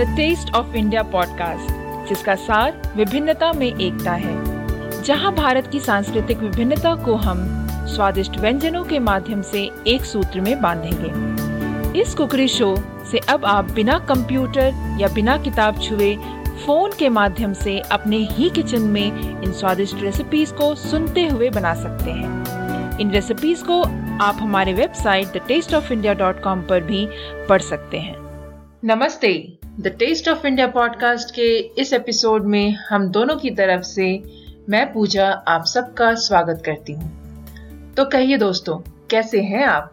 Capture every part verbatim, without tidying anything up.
The taste of India podcast, जिसका सार विभिन्नता में एकता है, जहां भारत की सांस्कृतिक विभिन्नता को हम स्वादिष्ट व्यंजनों के माध्यम से एक सूत्र में बांधेंगे। इस कुकरी शो से अब आप बिना कंप्यूटर या बिना किताब छुए फोन के माध्यम से अपने ही किचन में इन स्वादिष्ट रेसिपीज को सुनते हुए बना सकते हैं। इन रेसिपीज को आप हमारे website the taste of India dot com पर भी पढ़ सकते हैं। नमस्ते, the taste of India podcast के इस एपिसोड में हम दोनों की तरफ से मैं पूजा आप सबका स्वागत करती हूँ। तो कहिए दोस्तों, कैसे हैं आप?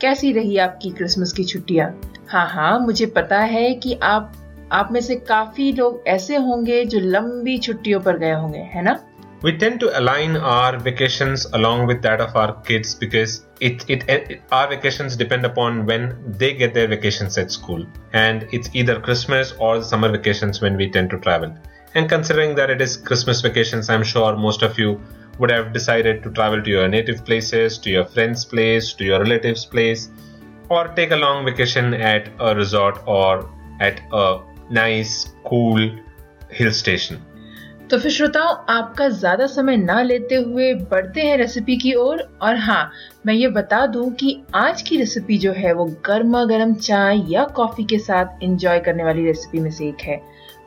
कैसी रही आपकी क्रिसमस की छुट्टियाँ? हाँ हाँ, मुझे पता है कि आप आप में से काफी लोग ऐसे होंगे जो लंबी छुट्टियों पर गए होंगे, है ना? We tend to align our vacations along with that of our kids because it it, it our vacations depend upon when they get their vacations at school, and it's either Christmas or summer vacations when we tend to travel. And considering that it is Christmas vacations, I'm sure most of you would have decided to travel to your native places, to your friend's place, to your relative's place, or take a long vacation at a resort or at a nice, cool hill station. तो फिर श्रोताओं, आपका ज्यादा समय ना लेते हुए बढ़ते हैं रेसिपी की ओर। और हाँ, मैं ये बता दूं कि आज की रेसिपी जो है वो गर्मा गर्म चाय या कॉफी के साथ एंजॉय करने वाली रेसिपी में से एक है,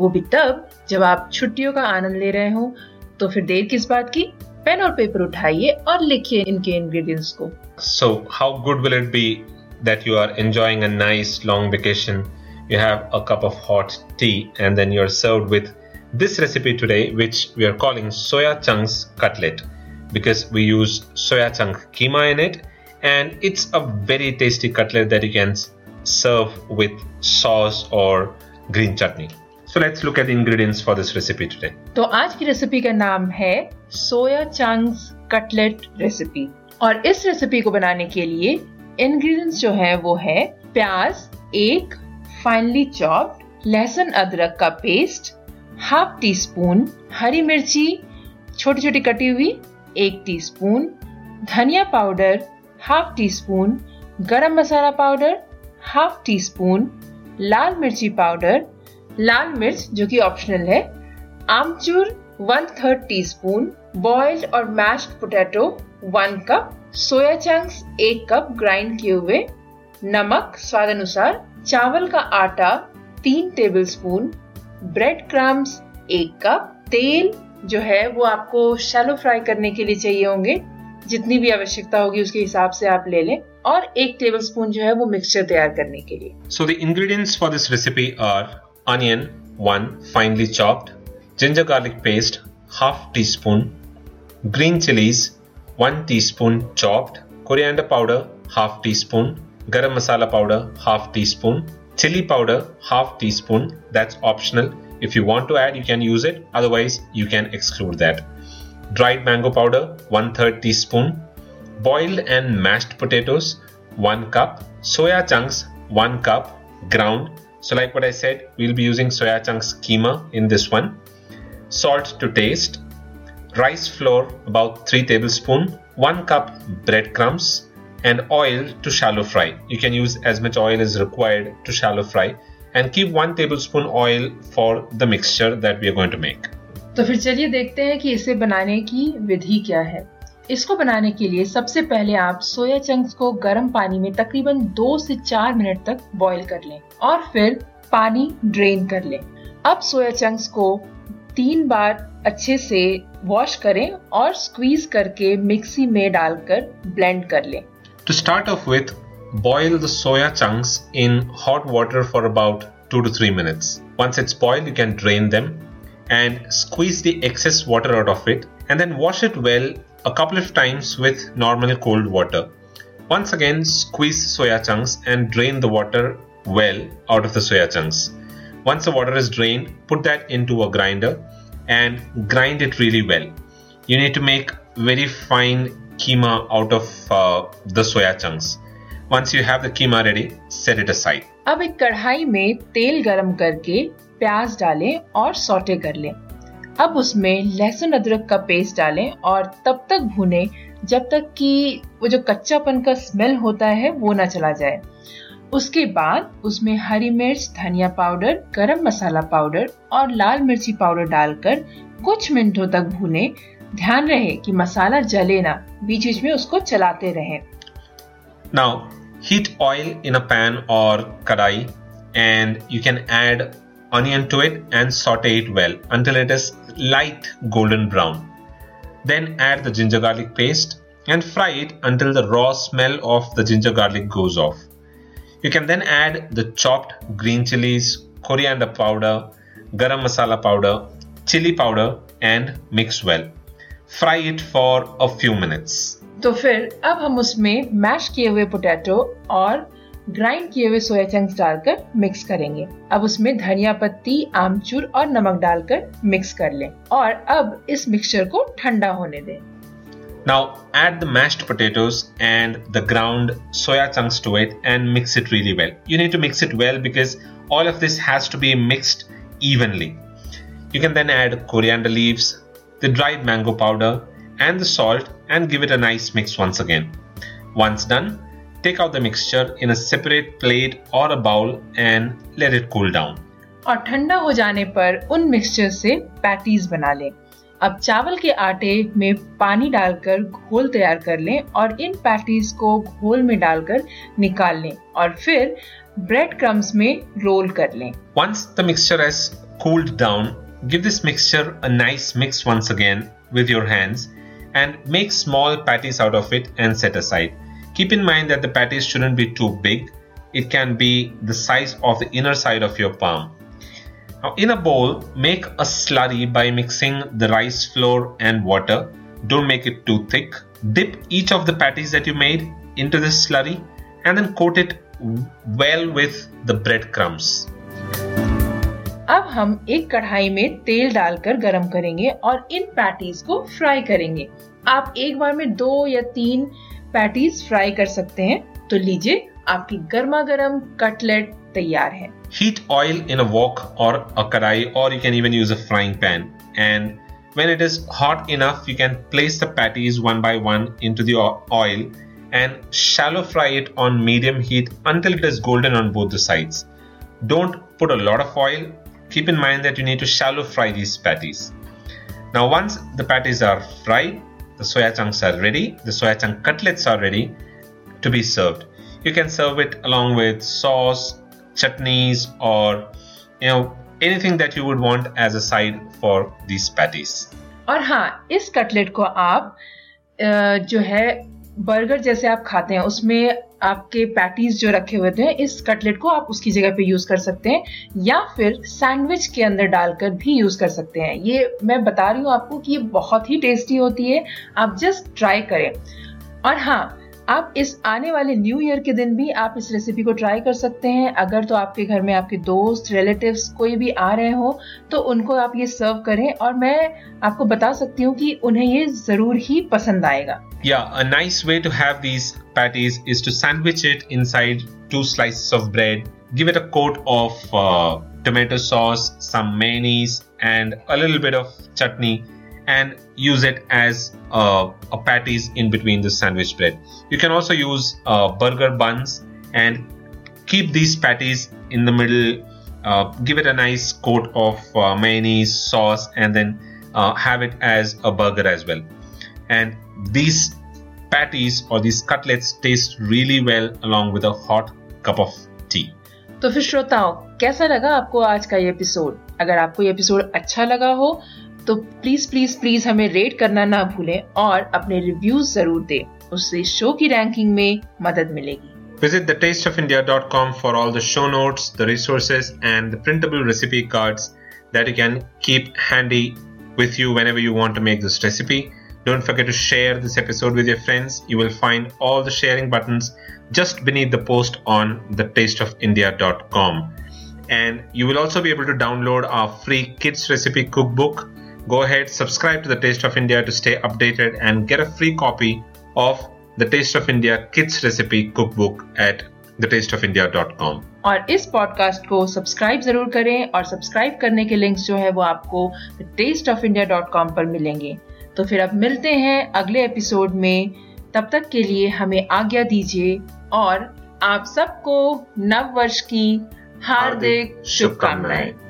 वो भी तब जब आप छुट्टियों का आनंद ले रहे हो। तो फिर देर किस बात की, पेन और पेपर उठाइए और लिखिए इनके इंग्रेडिएंट्स को। So how good will it be that you are enjoying a nice long vacation? You have a cup of hot tea and then you're served with this recipe today, which we are calling soya chunks cutlet, because we use soya chunk keema in it, and it's a very tasty cutlet that you can serve with sauce or green chutney. So let's look at the ingredients for this recipe today. तो आज की recipe का नाम है soya chunks cutlet recipe, और इस recipe को बनाने के लिए इंग्रेडिएंट्स जो है वो है प्याज एक, फाइनली चॉप्ड, लहसुन अदरक का पेस्ट, हाफ टी स्पून हरी मिर्ची छोटी छोटी कटी हुई एक टीस्पून, धनिया powder half teaspoon, garam masala powder half teaspoon, लाल मिर्ची पाउडर, लाल मिर्च जो कि ऑप्शनल है, आमचूर one third teaspoon, boiled और mashed potato one cup, soya chunks एक कप ग्राइंड किए हुए, नमक स्वाद अनुसार, चावल का आटा तीन टेबलस्पून, ब्रेड क्रम्स एक कप, तेल जो है वो आपको शैलो फ्राई करने के लिए चाहिए होंगे, जितनी भी आवश्यकता होगी उसके हिसाब से आप ले लें, और एक टेबलस्पून जो है वो मिक्सचर तैयार करने के लिए। So the ingredients for this recipe are onion one finely chopped, ginger garlic paste half teaspoon, green chilies one teaspoon chopped, coriander powder half teaspoon, garam masala powder half teaspoon, chili powder half teaspoon, that's optional. If you want to add, you can use it, otherwise you can exclude that. Dried mango powder one third teaspoon, boiled and mashed potatoes one cup, soya chunks one cup ground. So like what I said, we'll be using soya chunks keema in this one. Salt to taste, rice flour about three tablespoon, one cup breadcrumbs, and oil to shallow fry. You can use as much oil as required to shallow fry, and keep one tablespoon oil for the mixture that we are going to make. तो फिर चलिए देखते हैं कि इसे बनाने की विधि क्या है। इसको बनाने के लिए सबसे पहले आप सोया चंक्स को गर्म पानी में तकरीबन दो से चार मिनट तक बॉईल कर लें और फिर पानी ड्रेन कर लें। अब सोया चंक्स को तीन बार अच्छे से वॉश करें और स्क्वीज करके मिक्सी में डालकर ब्लेंड कर लें। To start off with, boil the soya chunks in hot water for about two to three minutes. Once it's boiled, you can drain them and squeeze the excess water out of it, and then wash it well a couple of times with normal cold water. Once again, squeeze soya chunks and drain the water well out of the soya chunks. Once the water is drained, put that into a grinder and grind it really well. You need to make very fine keema out of uh, the soya chunks. Once you have the keema ready, set it aside. अब एक कढ़ाई में तेल गरम करके प्याज डालें और सौटे कर लें। अब उसमें लहसुन अदरक का पेस्ट डालें और तब तक भूनें जब तक कि वो जो कच्चापन का स्मेल होता है वो ना चला जाए। उसके बाद उसमें हरी मिर्च, धनिया पाउडर, गरम मसाला पाउडर और लाल मिर्ची पाउडर डालकर कुछ मिनटों तक भूने। ध्यान रहे कि मसाला जले ना, बीच बीच में उसको चलाते रहें। Now heat oil in a pan or kadai and you can add onion to it and saute it well until it is light golden brown. Then add the ginger garlic paste and fry it until the raw smell of the ginger garlic goes off. You can then add the chopped green chilies, coriander powder, garam masala powder, chili powder and mix well. Fry it for a few minutes. तो फिर अब हम उसमें mash किए हुए potato और grind किए हुए सोया चंक्स डालकर मिक्स करेंगे। अब उसमें धनिया पत्ती, आमचूर और नमक डालकर मिक्स कर लें और अब इस मिक्सचर को ठंडा होने दें। Now add the mashed potatoes and the ground soya chunks to it and mix it really well. You need to mix it well because all of this has to be mixed evenly. You can then add coriander leaves, the dried mango powder and the salt and give it a nice mix once again. Once done, take out the mixture in a separate plate or a bowl and let it cool down. और ठंडा हो जाने पर उन mixture से patties बना लें। अब चावल के आटे में पानी डालकर घोल तैयार कर लें और इन पैटीज को घोल में डालकर निकाल लें और फिर ब्रेड क्रम्स में रोल कर लें। Once the mixture has cooled down, give this mixture a nice mix once again with your hands and make small patties out of it and set aside. Keep in mind that the patties shouldn't be too big. It can be the size of the inner side of your palm. Now in a bowl, make a slurry by mixing the rice flour and water. Don't make it too thick. Dip each of the patties that you made into this slurry and then coat it well with the bread crumbs. अब हम एक कढ़ाई में तेल डालकर गरम करेंगे और इन पैटीज को फ्राई करेंगे। आप एक बार में दो या तीन पैटीज फ्राई कर सकते हैं। तो लीजिए आपकी गर्मा गर्म कटलेट तैयार है। Heat oil in a wok or a kadai or you can even use a frying pan and when it is hot enough you can place the patties one by one into the oil and shallow fry it on medium heat until it is golden on both the sides. Don't put a lot of oil. Keep in mind that you need to shallow fry these patties. Now once the patties are fried, the soya chunks are ready, the soya chunk cutlets are ready to be served. You can serve it along with sauce, chutneys or you know anything that you would want as a side for these patties. और हाँ, इस cutlet को आप जो है burger जैसे आप खाते हैं उसमें आपके पैटीज जो रखे हुए थे इस कटलेट को आप उसकी जगह पे यूज कर सकते हैं या फिर सैंडविच के अंदर डालकर भी यूज कर सकते हैं। ये मैं बता रही हूँ आपको कि ये बहुत ही टेस्टी होती है, आप जस्ट ट्राई करें। और हाँ, आप इस आने वाले न्यू ईयर के दिन भी आप इस रेसिपी को ट्राई कर सकते हैं। अगर तो आपके घर में आपके दोस्त, रिलेटिव्स कोई भी आ रहे हो तो उनको आप ये सर्व करें और मैं आपको बता सकती हूँ कि उन्हें ये जरूर ही पसंद आएगा। Yeah, a nice way to have these patties is to sandwich it inside two slices of bread. Give it a coat of uh, tomato sauce, some mayonnaise and a little bit of chutney. And use it as uh, a patties in between the sandwich bread. You can also use uh, burger buns and keep these patties in the middle, uh, give it a nice coat of uh, mayonnaise, sauce and then uh, have it as a burger as well. And these patties or these cutlets taste really well along with a hot cup of tea. तो फिर श्रोताओं, कैसा लगा आपको आज का ये episode? अगर आपको ये एपिसोड अच्छा लगा हो तो प्लीज प्लीज प्लीज हमें रेट करना ना भूलें और अपने रिव्यूज जरूर दें, उससे शो की रैंकिंग में मदद मिलेगी। Visit the taste of india dot com for all the show notes, the resources and the printable recipe cards that you can keep handy with you whenever you want to make this recipe. Don't forget to share this episode with your friends. You will find all the sharing buttons just beneath the post on the taste of india dot com. And you will also be able to download our free kids recipe cookbook. Go ahead, subscribe to The Taste of India to stay updated and get a free copy of The Taste of India Kids Recipe Cookbook at the taste of india dot com. और इस podcast को subscribe जरूर करें और subscribe करने के links जो है वो आपको the taste of india dot com पर मिलेंगे। तो फिर अब मिलते हैं अगले एपिसोड में, तब तक के लिए हमें आज्ञा दीजिए और आप सबको नव वर्ष की हार्दिक शुभकामनाएं।